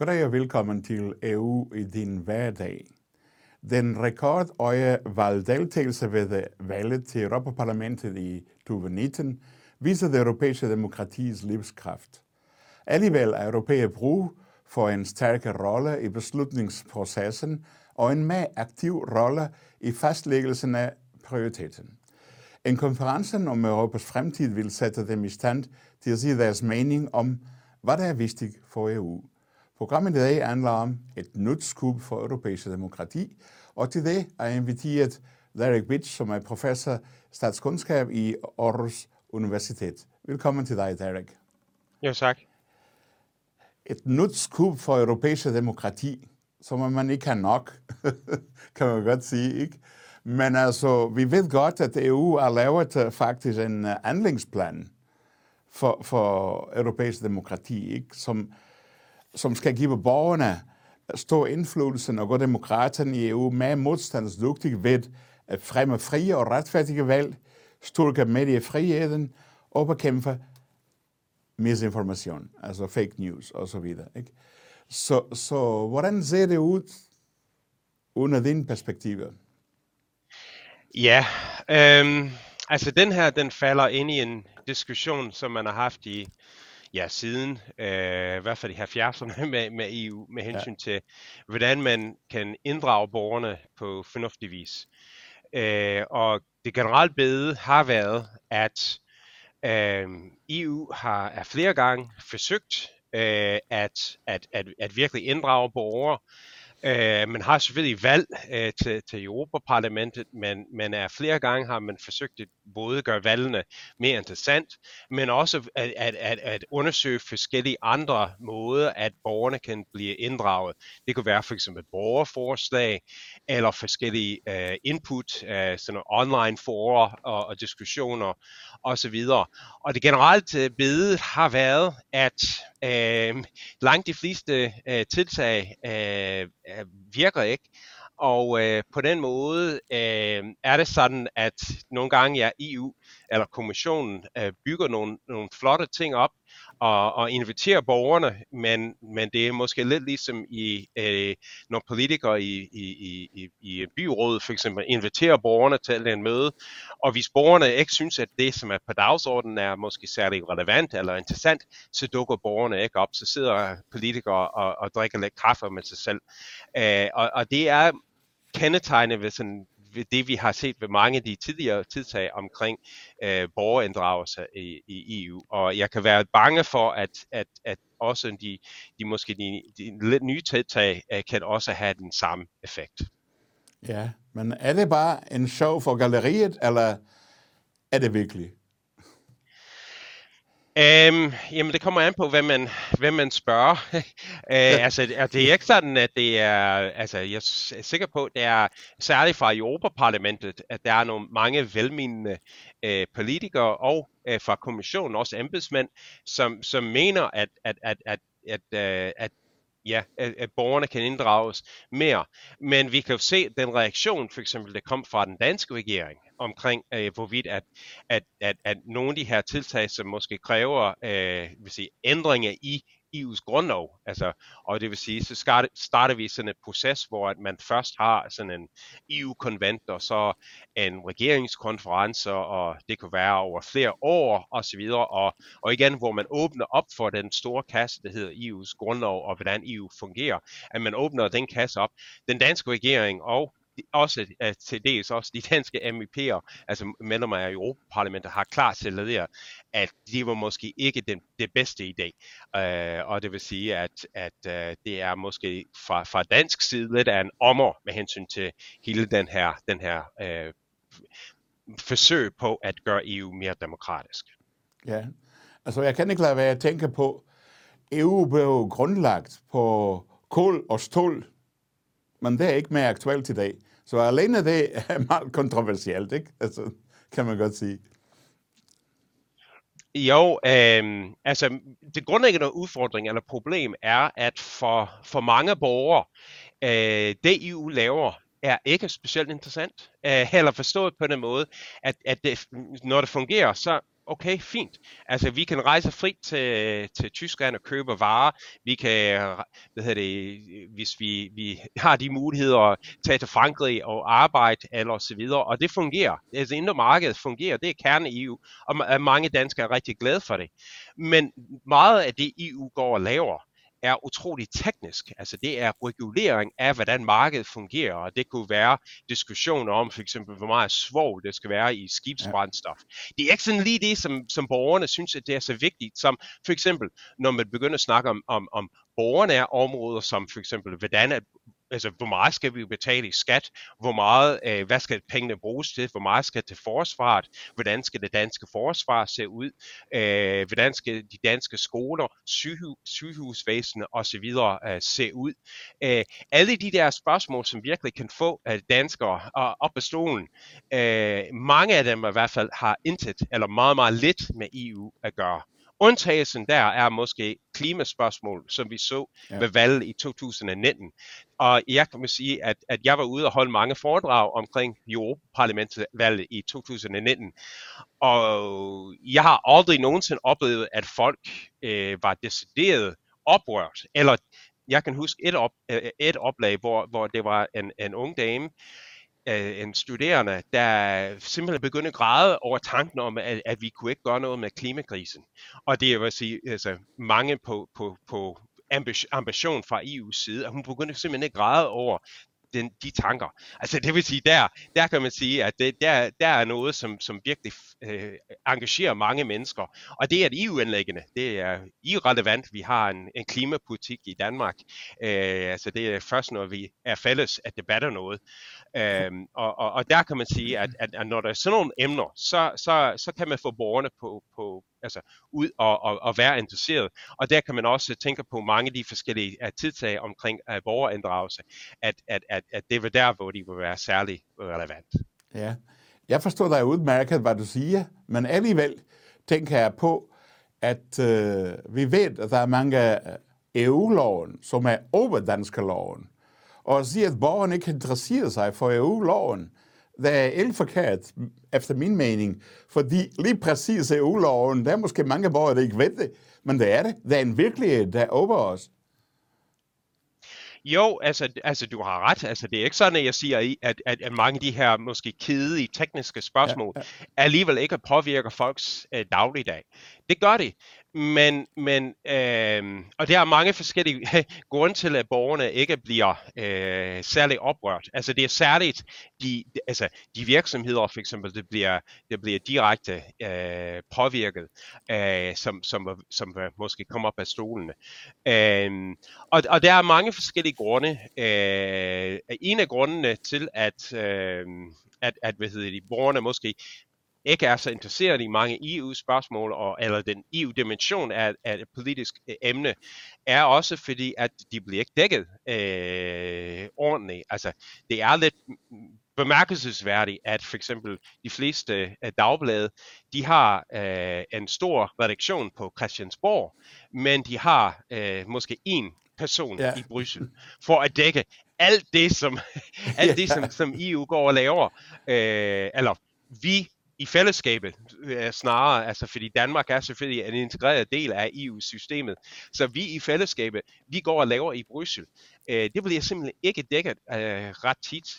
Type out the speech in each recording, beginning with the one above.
Goddag og velkommen til EU i din hverdag. Den rekordhøje valgdeltagelse ved valget til Europaparlamentet i 2019 viser det europæiske demokratis livskraft. Alligevel er europæer brug for en stærkere rolle i beslutningsprocessen og en mere aktiv rolle i fastlæggelsen af prioriteten. En konference om Europas fremtid vil sætte dem i stand til at sige deres mening om, hvad der er vigtigt for EU. Programmet i dag handler om et nyt skub for europæisk demokrati, og til det har jeg inviteret Derek Beach, som er professor i statskundskab i Aarhus Universitet. Velkommen til dig, Derek. Jo, tak. Et nyt skub for europæisk demokrati, som man ikke har nok, kan man godt sige, ikke? Men altså, vi ved godt, at EU har lavet faktisk en handlingsplan for europæisk demokrati, ikke? Som skal give borgerne stor indflydelse og gå demokraterne i EU mere modstandsdygtige ved at fremme frie og retfærdige valg, styrke mediefriheden og bekæmpe misinformation, altså fake news og så videre. Ikke? Så hvordan ser det ud under dine perspektiver? Ja, altså den her, den falder ind i en diskussion, som man har haft i siden i hvert fald i 70'erne med EU med hensyn til, hvordan man kan inddrage borgerne på fornuftig vis. Og det generelle billede har været, at EU har flere gange forsøgt at virkelig inddrage borgere. Man har selvfølgelig valg til Europaparlamentet, men flere gange har man forsøgt at både gøre valgene mere interessant, men også at undersøge forskellige andre måder, at borgerne kan blive inddraget. Det kunne være for eksempel borgerforslag eller forskellige input, sådan online forer og diskussioner osv. Og det generelt billede har været, at langt de fleste tiltag virker ikke, og på den måde er det sådan, at nogle gange EU eller kommissionen bygger nogle flotte ting op og inviterer borgerne, men det er måske lidt ligesom i når politikere i byrådet for eksempel inviterer borgerne til en møde, og hvis borgerne ikke synes, at det, som er på dagsordenen, er måske særlig relevant eller interessant, så dukker borgerne ikke op, så sidder politikere og drikker lidt kaffe med sig selv, og det er kendetegnet ved sådan det, vi har set ved mange af de tidligere tiltag omkring borgerinddragelser i EU. Og jeg kan være bange for, at også de lidt nye tiltag kan også have den samme effekt. Ja, men er det bare en show for galleriet, eller er det virkelig? Jamen det kommer an på, hvem man spørger. Det er ikke sådan, at det er, jeg er sikker på, at det er særligt fra Europaparlamentet, at der er nogle mange velmenende politikere og fra kommissionen, også embedsmænd, som mener, at borgerne kan inddrages mere. Men vi kan jo se den reaktion, for eksempel, der kom fra den danske regering, omkring hvorvidt at nogle af de her tiltag, som måske kræver ændringer i EU's grundlov, og det vil sige, så starter vi sådan en proces, hvor at man først har sådan en EU-konvent, og så en regeringskonference, og det kunne være over flere år, og så videre, og igen, hvor man åbner op for den store kasse, der hedder EU's grundlov, og hvordan EU fungerer, at man åbner den kasse op. Den danske regering og også til dels også de danske MEP'er, altså medlemmer af Europaparlamentet, har klart signaleret, at det var måske ikke det bedste idé. Og det vil sige, at det er måske fra dansk side lidt af en ommer med hensyn til hele den her forsøg på at gøre EU mere demokratisk. Ja, altså jeg kan ikke lade være at tænke på, EU blev grundlagt på kul og stål, men det er ikke mere aktuelt i dag. Så alene det er meget kontroversielt, ikke? Altså, kan man godt sige. Jo, det grundlæggende udfordring eller problem er, at for mange borgere, det EU laver, er ikke specielt interessant. Heller forstået på den måde, at det, når det fungerer, så okay, fint. Altså, vi kan rejse frit til Tyskland og købe varer. Vi kan, hvis vi har de muligheder at tage til Frankrig og arbejde eller så videre. Og det fungerer. Altså, indre markedet fungerer. Det er kernen i EU. Og mange danskere er rigtig glade for det. Men meget af det EU går og laver, er utroligt teknisk. Altså det er regulering af, hvordan markedet fungerer, og det kunne være diskussioner om for eksempel, hvor meget svovl det skal være i skibsbrændstof. Det er ikke sådan lige det, som borgerne synes, at det er så vigtigt, som for eksempel, når man begynder at snakke om borgernære områder, som for eksempel, altså, hvor meget skal vi betale i skat, hvor meget, hvad skal pengene bruges til, hvor meget skal til forsvaret, hvordan skal det danske forsvar se ud, hvordan skal de danske skoler, sygehusvæsenet osv. Se ud. Alle de der spørgsmål, som virkelig kan få danskere op af stolen, mange af dem i hvert fald har intet eller meget, meget lidt med EU at gøre. Undtagelsen der er måske klimaspørgsmål, som vi så ved valget i 2019. Og jeg kan sige, at jeg var ude og holde mange foredrag omkring Europaparlamentsvalget i 2019. Og jeg har aldrig nogensinde oplevet, at folk var decideret oprørt. Eller jeg kan huske et oplag, hvor det var en ung dame, en studerende, der simpelthen begyndte at græde over tanken om, at vi kunne ikke gøre noget med klimakrisen. Og det er at sige, altså mange på ambition fra EU's side, at hun begyndte simpelthen at græde over de tanker. Altså det vil sige, der kan man sige, at der er noget, som virkelig engagerer mange mennesker. Og det er et EU-anliggende. Det er irrelevant. Vi har en klimapolitik i Danmark. Altså det er først, når vi er fælles, at debatter noget. Og der kan man sige, at når der er sådan nogle emner, så kan man få borgerne på altså ud og være interesseret. Og der kan man også tænke på mange af de forskellige tiltag omkring borgerinddragelse, at det var der, hvor de vil være særlig relevant. Ja, jeg forstår dig udmærket, hvad du siger, men alligevel tænker jeg på, at vi ved, at der er mange EU-loven, som er over danske loven, og at sige, at borgerne ikke interesserer sig for EU-loven, det er helt forkert, efter min mening, fordi lige præcis EU-loven, der er måske mange borgere, der ikke ved det, men det er det. Det er en virkelighed, der er over os. Jo, altså du har ret. Altså det er ikke sådan, at jeg siger, at mange af de her måske kedelige tekniske spørgsmål alligevel ikke påvirker folks dagligdag. Det gør det. Men og der er mange forskellige grunde til, at borgerne ikke bliver særlig oprørt. Altså det er særligt de virksomheder for eksempel, det bliver direkte påvirket, som måske kommer op af stolene. Og der er mange forskellige grunde. En af grundene til, at borgerne måske ikke er så interesseret i mange EU-spørgsmål, eller den EU-dimension af et politisk emne, er også fordi, at de bliver ikke dækket ordentligt. Altså, det er lidt bemærkelsesværdigt, at for eksempel de fleste dagblade, de har en stor redaktion på Christiansborg, men de har måske én person i Bruxelles, for at dække alt det, som EU går og laver. Eller vi i fællesskabet snarere, altså fordi Danmark er selvfølgelig en integreret del af EU-systemet, så vi i fællesskabet, vi går og laver i Bruxelles. Det bliver simpelthen ikke dækket ret tit,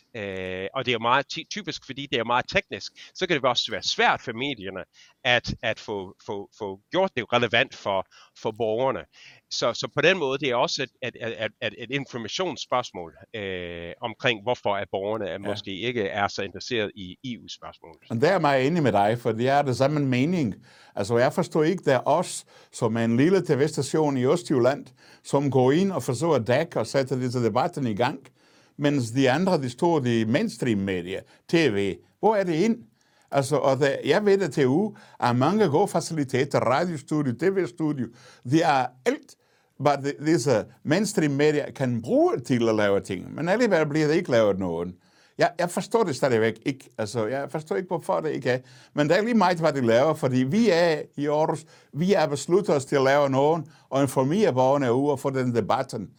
og det er meget typisk, fordi det er meget teknisk, så kan det også være svært for medierne at få gjort det relevant for borgerne. Så på den måde, det er også et informationsspørgsmål omkring, hvorfor at borgerne måske ikke er så interesseret i EU-spørgsmål. Men der er jeg meget enig med dig, for det er det samme mening. Altså, jeg forstår ikke, der er os, som er en lille TV-station i Østjylland, som går ind og forsøger at dække og sætte det til debatten i gang, mens de andre, de står i mainstream-medier, TV. Hvor er det ind? Altså, og jeg ved, at EU har mange gode faciliteter, radiostudio, tv-studio. Det er alt, hvad disse mainstream-medier kan bruge til at lave ting. Men alligevel bliver det ikke lavet nogen. Jeg forstår det stadigvæk ikke. Altså, jeg forstår ikke, hvorfor det ikke er. Men det er lige meget, hvad de laver, fordi vi er i Aarhus, vi er besluttet os til at lave nogen, og informere borgerne ude og få den debatten.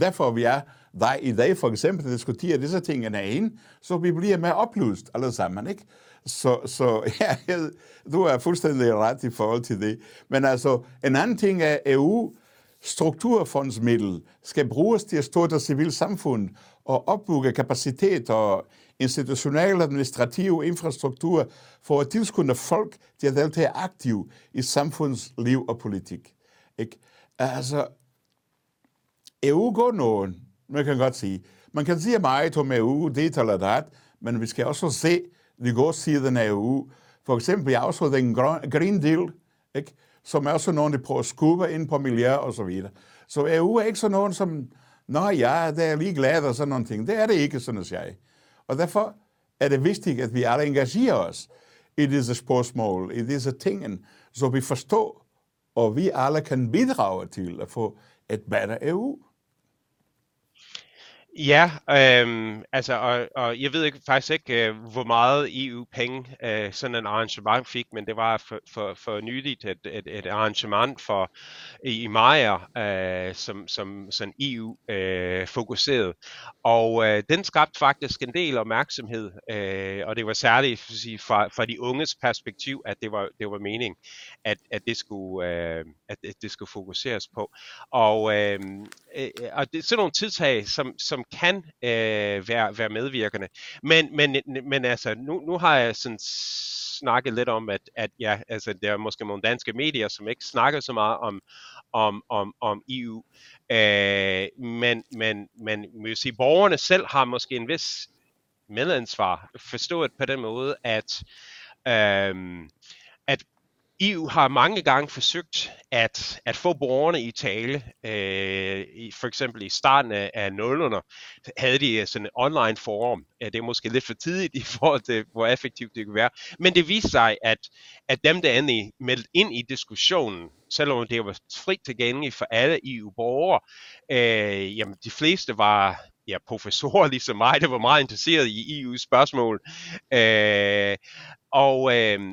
Derfor vi er der i dag for eksempel diskuterer disse ting herinde, så vi bliver mere oplyst alle sammen, ikke? Så ja, du er fuldstændig ret i forhold til det. Men altså, en anden ting er, EU strukturfondsmiddel skal bruges til at støtte civilsamfund og opbygge kapacitet og institutionel administrativ infrastruktur for at tilskynde folk til at deltage aktivt i samfundsliv og politik. Ikke? Altså, EU går nogen, man kan godt sige. Man kan sige meget om EU, det eller det, men vi skal også se de gode sider af EU. For eksempel også den Green Deal, ikke? Som er også nogen, der prøver at skubbe ind på miljø og så videre. Så EU er ikke sådan nogen, som, nå ja, det er ligeglad og sådan nogle ting. Det er det ikke, sådan jeg. Og derfor er det vigtigt, at vi alle engagerer os i disse spørgsmål, i disse ting, så vi forstår, og vi alle kan bidrage til at få et bedre EU. Ja, altså, og jeg ved faktisk ikke, hvor meget EU-penge sådan en arrangement fik, men det var for nyligt et arrangement for i Majer, som sådan EU-fokuseret. Og den skabte faktisk en del opmærksomhed, og det var særligt fra de unges perspektiv, at det var meningen, at det skulle fokuseres på. Og det er sådan nogle tiltag, som kan være medvirkende. Men altså, nu har jeg sådan snakket lidt om, at ja, altså, der er måske nogle danske medier, som ikke snakker så meget om EU. Men måske borgerne selv har måske en vis medansvar, forstået på den måde, at EU har mange gange forsøgt at få borgerne i tale. For eksempel i starten af 00'erne havde de sådan en online forum. Det er måske lidt for tidligt i forhold til, hvor effektivt det kan være. Men det viste sig, at dem, der endelig meldte ind i diskussionen, selvom det var frit tilgængeligt for alle EU-borgere, jamen de fleste var... Ja, professorer ligesom mig, der var meget interesseret i EU-spørgsmål.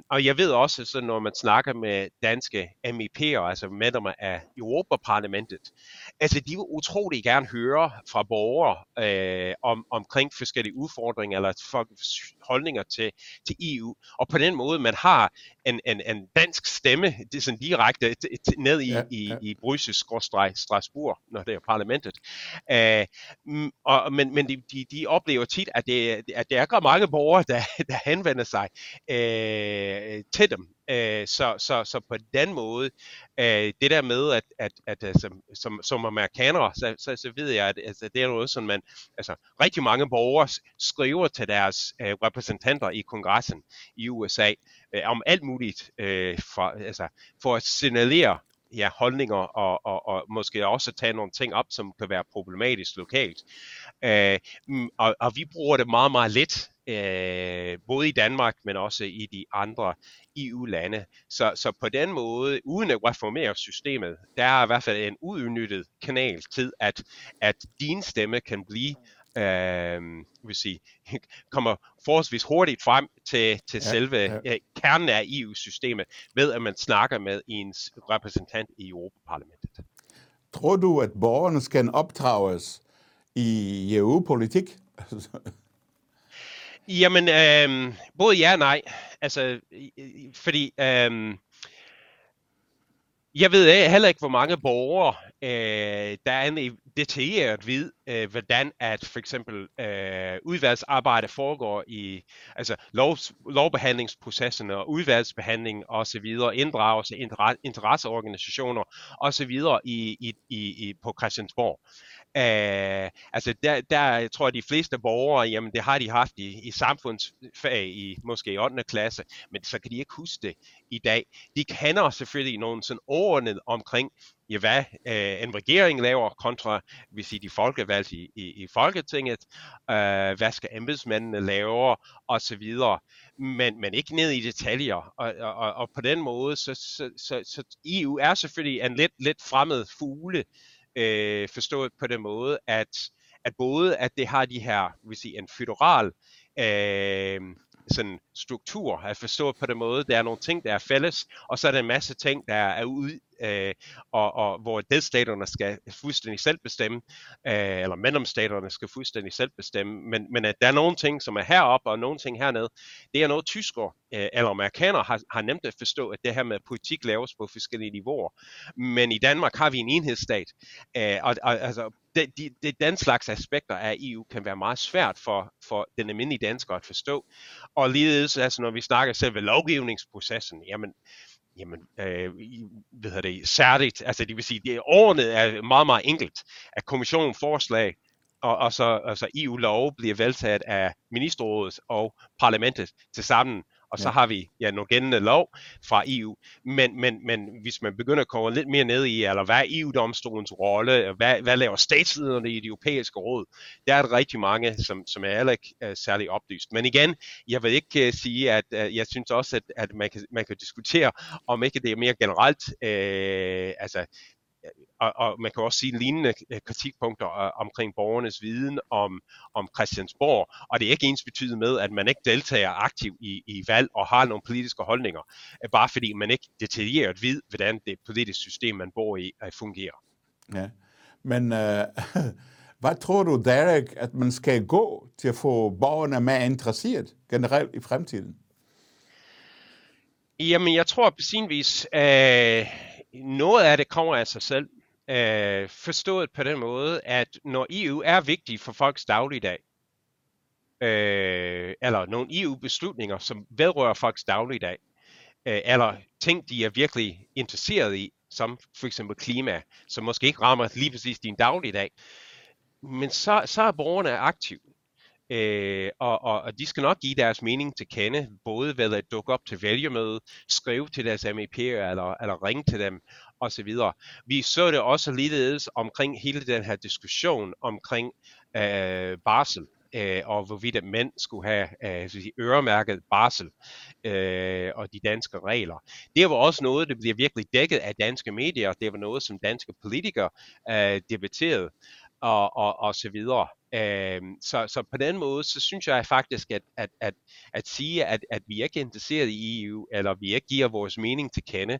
Og jeg ved også, så når man snakker med danske MEP'er, altså medlemmer af Europaparlamentet, altså de vil utrolig gerne høre fra borgere omkring forskellige udfordringer eller holdninger til EU. Og på den måde, man har en dansk stemme, det er sådan direkte ned i Bruxelles/Strasbourg, når det er parlamentet. Men de oplever tit, at der er mange borgere, der henvender sig til dem. Så på den måde, det der med, at som amerikanere, så ved jeg, at altså, det er noget, som man, altså rigtig mange borgere skriver til deres repræsentanter i kongressen i USA, om alt muligt, for at signalere, ja, holdninger og måske også tage nogle ting op, som kan være problematisk lokalt. Og vi bruger det meget, meget lidt, både i Danmark, men også i de andre EU-lande. Så på den måde, uden at reformere systemet, der er i hvert fald en udnyttet kanal til, at din stemme kan blive, kommer forholdsvis hurtigt frem til selve kernen af EU-systemet, ved at man snakker med ens repræsentant i Europaparlamentet. Tror du, at borgerne skal opdrages i EU-politik? Jamen, både ja og nej. Altså, fordi... Jeg ved heller ikke, hvor mange borgere, der er en detaljeret ved, hvordan at for eksempel udvalgsarbejde foregår i altså lovbehandlingsprocesserne og udvalgsbehandling og så videre, inddragelse interesseorganisationer og så videre på Christiansborg. Altså der tror jeg, de fleste borgere, jamen det har de haft i samfundsfag i måske 8. klasse, men så kan de ikke huske det i dag. De kender selvfølgelig nogle sådan ordnet omkring, ja, hvad en regering laver kontra, vil sige, de folkevalgte i Folketinget, hvad skal embedsmændene lave og så videre, men ikke ned i detaljer, og på den måde, så EU er selvfølgelig en lidt fremmed fugle, forstået på den måde, at både at det har de her, vil sige, en føderal sådan struktur, at forstå på den måde, der er nogle ting, der er fælles, og så er der en masse ting, der er og hvor delstaterne skal fuldstændig selv bestemme, eller medlemsstaterne skal fuldstændig selv bestemme, men at der er nogle ting, som er heroppe, og nogle ting hernede, det er noget tyskere eller amerikanere har nemt at forstå, at det her med politik laves på forskellige niveauer. Men i Danmark har vi en enhedsstat, og altså den slags aspekter af EU kan være meget svært for den almindelige dansker at forstå. Og ligeledes, altså når vi snakker selve lovgivningsprocessen, jamen, hvad hedder det, særligt, altså det vil sige, det ordnet er meget, meget enkelt, at kommissionens forslag og så EU-lov bliver vedtaget af ministerrådet og parlamentet til sammen. Og så har vi nogle gældende lov fra EU, men hvis man begynder at komme lidt mere ned i, eller hvad er EU-domstolens rolle, hvad laver statslederne i det europæiske råd, der er der rigtig mange, som er heller ikke særlig oplyst. Men igen, jeg vil ikke sige, at jeg synes også, at man kan diskutere, om ikke det er mere generelt, og man kan også sige lignende kritikpunkter omkring borgernes viden om Christiansborg, og det er ikke ensbetydende med, at man ikke deltager aktivt i valg og har nogle politiske holdninger, bare fordi man ikke detaljeret ved, hvordan det politiske system, man bor i, fungerer. Ja, men hvad tror du, Derek, at man skal gå til at få borgerne mere interesseret generelt i fremtiden? Jamen, jeg tror på sin vis, noget af det kommer af sig selv, forstået på den måde, at når EU er vigtig for folks dagligdag, eller nogle EU-beslutninger, som vedrører folks dagligdag, eller ting, de er virkelig interesseret i, som for eksempel klima, som måske ikke rammer lige præcis din dagligdag, men så er borgerne aktive. Og de skal nok give deres mening til kende, både ved at dukke op til vælgermøde, skrive til deres MEP'er eller ringe til dem osv. Vi så det også ligeledes omkring hele den her diskussion omkring barsel, og hvorvidt at mænd skulle have øremærket barsel og de danske regler. Det var også noget, der bliver virkelig dækket af danske medier, det var noget, som danske politikere debatterede og så videre. Så på den måde, så synes jeg faktisk, at sige, at vi ikke er interesseret i EU, eller vi ikke giver vores mening til kende,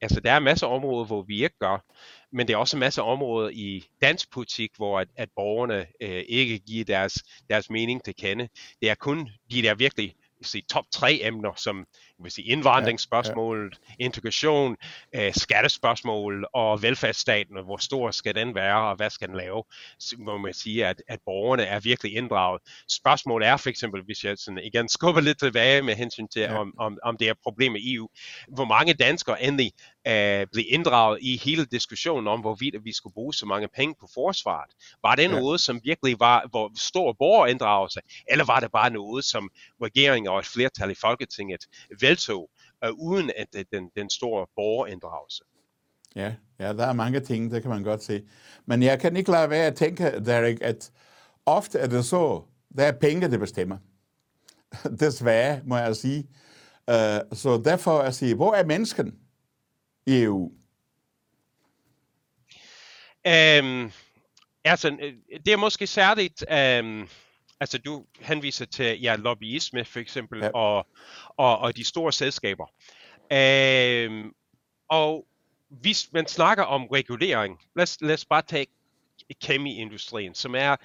altså der er masser af områder, hvor vi ikke gør, men der er også masser af områder i dansk politik, hvor at borgerne ikke giver deres mening til kende. Det er kun de der virkelig top 3 emner, som indvandringsspørgsmålet, integration, skattespørgsmål og velfærdsstaten, og hvor stor skal den være, og hvad skal den lave, må man sige, at borgerne er virkelig inddraget. Spørgsmålet er for eksempel, hvis jeg sådan igen skubber lidt tilbage med hensyn til, om det er et problem med EU, hvor mange danskere endelig blev inddraget i hele diskussionen om, hvorvidt vi skulle bruge så mange penge på forsvaret. Var det noget, som virkelig var, hvor stor borgerinddragelse, eller var det bare noget, som regeringen og et flertal i Folketinget veltog, uden at den store borgerinddragelse. Ja, der er mange ting, det kan man godt se. Men jeg kan ikke lade være at tænke, Derek, at ofte er det så, der er penge, der bestemmer. Desværre, må jeg sige. Så derfor at sige, hvor er mennesken i EU? Det er måske særligt... Altså du henviser til lobbyisme for eksempel, og de store selskaber. Og hvis man snakker om regulering, lad os bare tage kemiindustrien, som er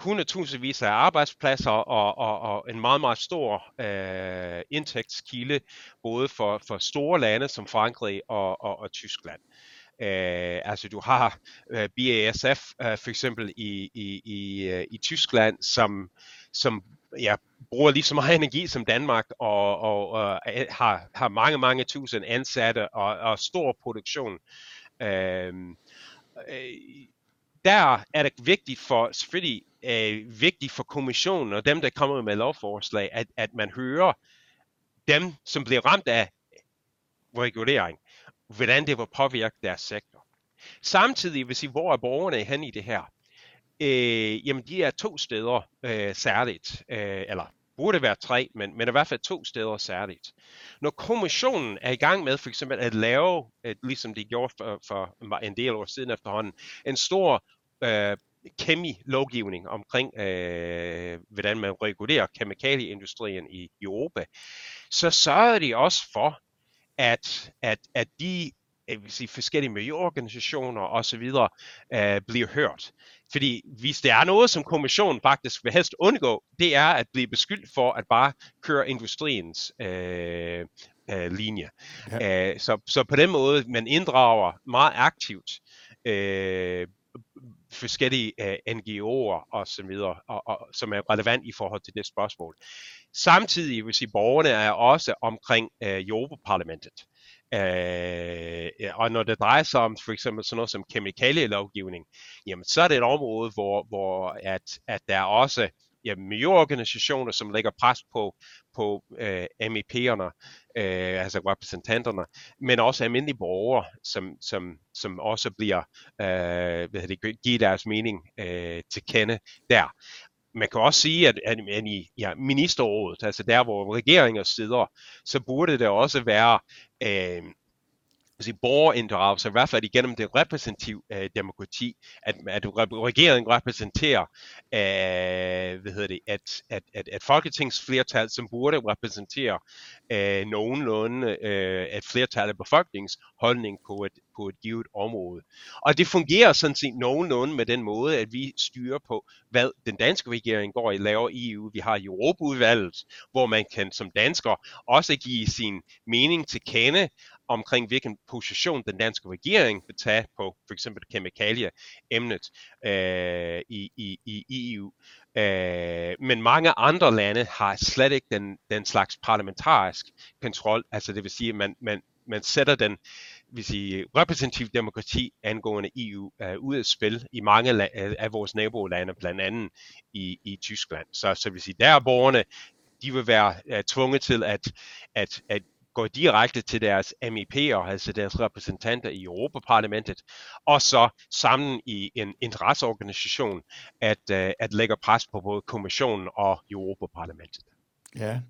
100.000vis af arbejdspladser og en meget, meget stor indtægtskilde, både for store lande som Frankrig og Tyskland. Altså du har BASF for eksempel i Tyskland, som bruger lige så meget energi som Danmark og har mange, mange tusind ansatte og stor produktion. Der er det selvfølgelig vigtigt for kommissionen og dem, der kommer med lovforslag, at man hører dem, som bliver ramt af regulering, hvordan det vil påvirke deres sektor. Samtidig vil sige, hvor er borgerne hen i det her? Jamen, de er 2 steder særligt, eller burde være 3, men i hvert fald 2 steder særligt. Når kommissionen er i gang med for eksempel at lave, ligesom de gjorde for en del år siden efterhånden, en stor kemi-lovgivning omkring, hvordan man regulerer kemikalieindustrien i Europa, så sørger de også for, at de forskellige miljøorganisationer osv. Bliver hørt. Fordi hvis der er noget, som kommissionen faktisk vil helst undgå, det er at blive beskyldt for at bare køre industriens linje. Ja. Så på den måde, man inddrager meget aktivt forskellige NGO'er og så videre, og som er relevant i forhold til det spørgsmål. Samtidig vil sige, borgerne er også omkring Europaparlamentet. Og når det drejer sig om for eksempel sådan noget som kemikalielovgivning, jamen så er det et område, hvor der er også miljøorganisationer, som lægger pres på MEP'erne, altså repræsentanterne, men også almindelige borgere, som også bliver giver deres mening til kende der. Man kan også sige, at i ministerrådet, altså der hvor regeringer sidder, så burde det også være borgerinddragelse, i hvert fald igennem det repræsentative demokrati, at regeringen repræsenterer at folketingsflertal, som burde repræsentere nogenlunde et flertal af befolkningens holdning på et givet område. Og det fungerer sådan set nogenlunde med den måde, at vi styrer på, hvad den danske regering går i laver i EU. Vi har Europaudvalget, hvor man kan som dansker også give sin mening til kende omkring hvilken position den danske regering vil tage på for eksempel kemikalieemnet i EU. Men mange andre lande har slet ikke den slags parlamentarisk kontrol, altså det vil sige, at man sætter den repræsentativ demokrati angående EU ud af spil i mange af vores nabolande, blandt andet i Tyskland. Så vil sige, der er borgerne, de vil være tvunget til at går direkte til deres MEP'er, altså deres repræsentanter i Europaparlamentet, og så sammen i en interesseorganisation at lægge pres på både kommissionen og Europaparlamentet. Ja.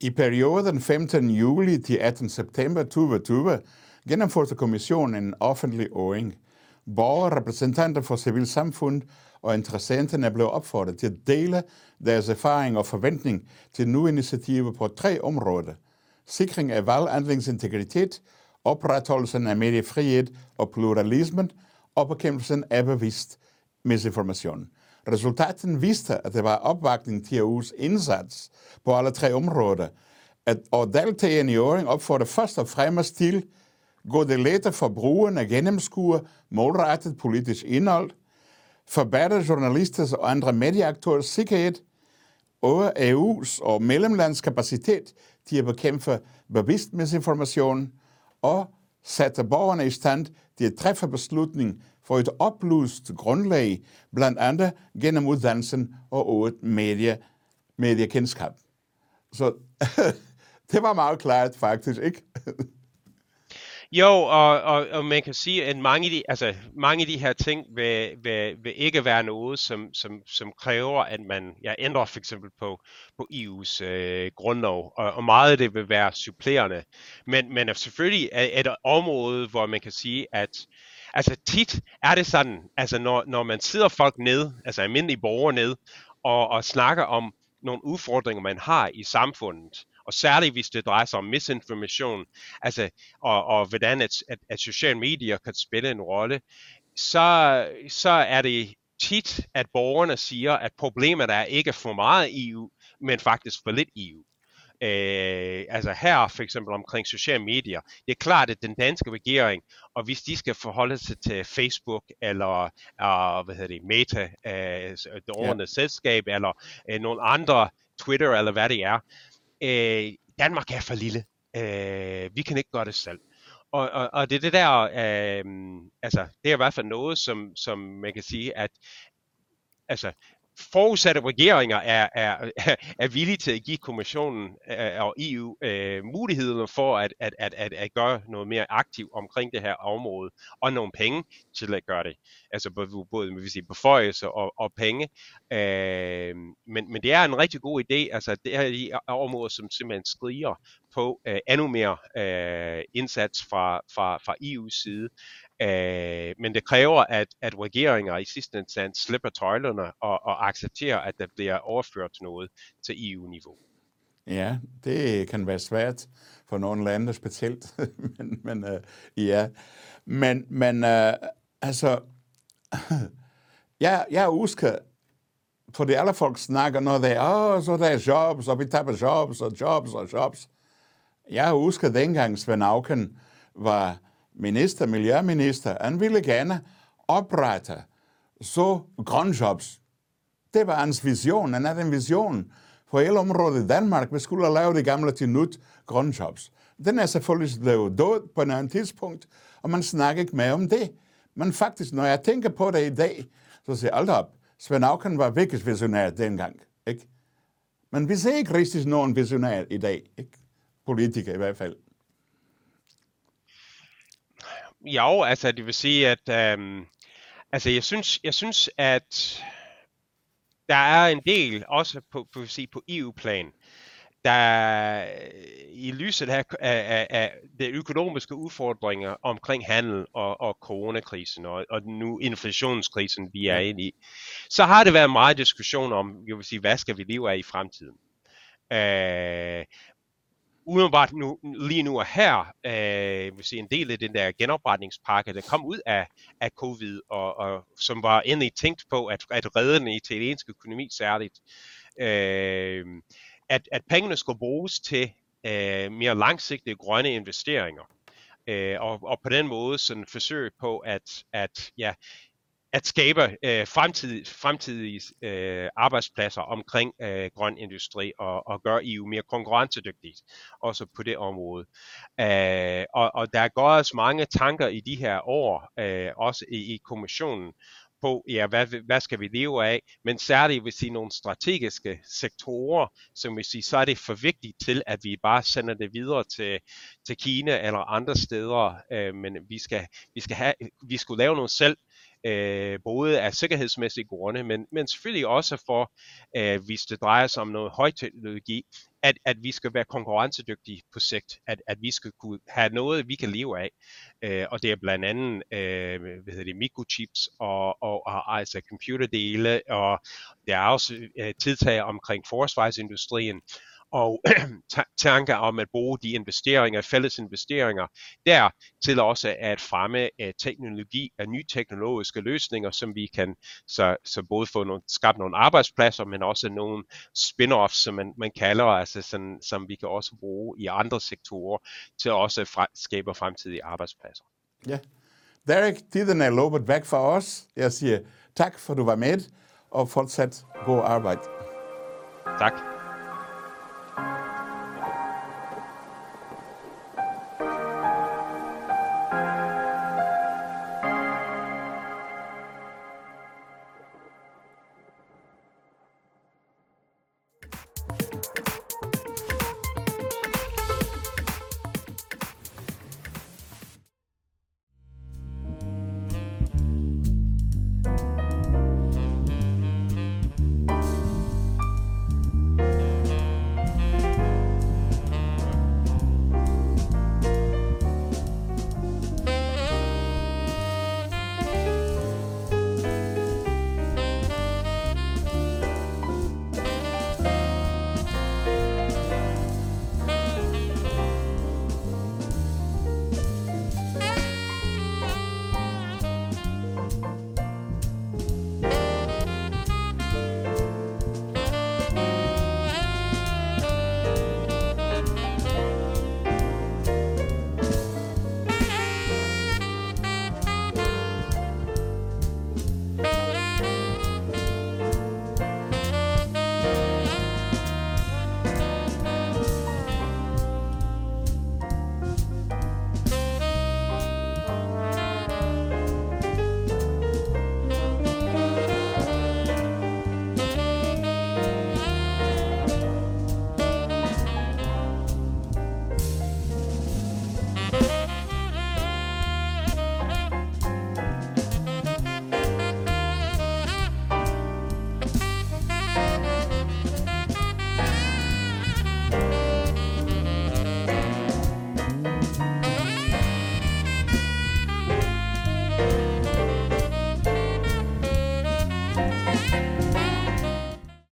I perioden 15. juli til 18. september 2020 gennemførte kommissionen en offentlig høring. Borgere, repræsentanter for civilsamfund og interessenterne blev opfordret til at dele deres erfaring og forventning til nye initiativer på 3 områder: sikring af valghandlingens integritet, opretholdelsen af mediefrihed og pluralismen, og bekæmpelsen af bevidst misinformation. Resultaten viste, at der var opbakning til EU's indsats på alle 3 områder, og deltagerne i høringen opfordrer først og fremmest til, går det lettere for brugerne at gennemskue målrettet politisk indhold, forbedre journalisters og andre medieaktørers sikkerhed, og EU's og medlemslands kapacitet til at bekæmpe bevidst misinformation og sætte borgerne i stand til at træffe beslutning for et oplyst grundlag, blandt andet gennem uddannelsen og et mediekendskab. Så det var meget klart faktisk, ikke? Jo, og man kan sige, at mange af de her ting vil ikke være noget, som kræver, at man ændrer for eksempel på EU's grundlov, og meget af det vil være supplerende. Men selvfølgelig er der område, hvor man kan sige, at tit er det sådan, når man sidder folk ned, altså almindelige borgere ned, og snakker om nogle udfordringer, man har i samfundet, og særligt hvis det drejer sig om misinformation, og hvordan at sociale medier kan spille en rolle, så er det tit, at borgerne siger, at problemet er ikke for meget EU, men faktisk for lidt EU. Her for eksempel omkring sociale medier. Det er klart, at den danske regering, og hvis de skal forholde sig til Facebook eller Meta, det ordentlige selskab, eller nogle andre, Twitter eller hvad det er, Danmark er for lille. Vi kan ikke gøre det selv. Og det er det der, det er i hvert fald noget, som man kan sige, at forudsatte regeringer er villige til at give kommissionen og EU muligheder for at gøre noget mere aktivt omkring det her område, og nogle penge til at gøre det. Altså både beføjelser og penge. Men det er en rigtig god idé. Altså det er de områder, som simpelthen skriger på endnu mere indsats fra EU's side. Men det kræver, at regeringer i sidste instans slipper tøjlerne og accepterer, at der bliver overført noget til EU-niveau. Ja, det kan være svært for nogle lande specielt, ja. Men altså, jeg husker, fordi alle folk snakker noget af, så der er jobs, og vi taber jobs. Jeg husker dengang Sven Auken var minister, miljøminister, han ville gerne oprette så grønne jobs. Det var hans vision, han havde en vision. På hele området i Danmark, vi skulle lave de gamle til nyt grønne jobs. Den er selvfølgelig blevet død på en tidspunkt, og man snakker ikke mere om det. Men faktisk, når jeg tænker på det i dag, så siger alt op, Sven Auken var virkelig visionær dengang, ikke? Men vi ser ikke rigtig nogen visionær i dag, ikke? Politikere i hvert fald. Jo, altså det vil sige, at altså jeg synes, at der er en del, også på EU-plan, der i lyset af de økonomiske udfordringer omkring handel og coronakrisen og nu inflationskrisen, vi er inde i, så har det været meget diskussion om, jeg vil sige, hvad skal vi leve af i fremtiden? Udenbart nu, lige nu og her, vil sige, en del af den der genopretningspakke, der kom ud af covid, og som var endelig tænkt på at redde den italienske økonomi særligt, at pengene skulle bruges til mere langsigtede grønne investeringer, og på den måde sådan forsøg på at skabe fremtidige arbejdspladser omkring grøn industri og gøre EU mere konkurrencedygtigt, også på det område. Og der går også mange tanker i de her år, også i kommissionen, på, ja, hvad skal vi leve af, men særligt vil sige nogle strategiske sektorer, som vil sige, så er det for vigtigt til, at vi bare sender det videre til Kina eller andre steder, men vi skulle lave noget selv, både af sikkerhedsmæssige grunde, men selvfølgelig også for, hvis det drejer sig om noget højteknologi, at vi skal være konkurrencedygtige på sigt, at vi skal kunne have noget, vi kan leve af, og det er blandt andet mikrochips og altså computerdele, og der er også tiltag omkring forsvarsindustrien, og tanker om at bruge de investeringer, fælles investeringer, der til også at fremme teknologi og nye teknologiske løsninger, som vi kan så både få skabt nogle arbejdspladser, men også nogle spin-offs, som man kalder, altså sådan, som vi kan også bruge i andre sektorer til også at skabe fremtidige arbejdspladser. Ja, Derek, tiden er løbet væk fra os. Jeg siger tak, for du var med, og fortsat god arbejde. Tak.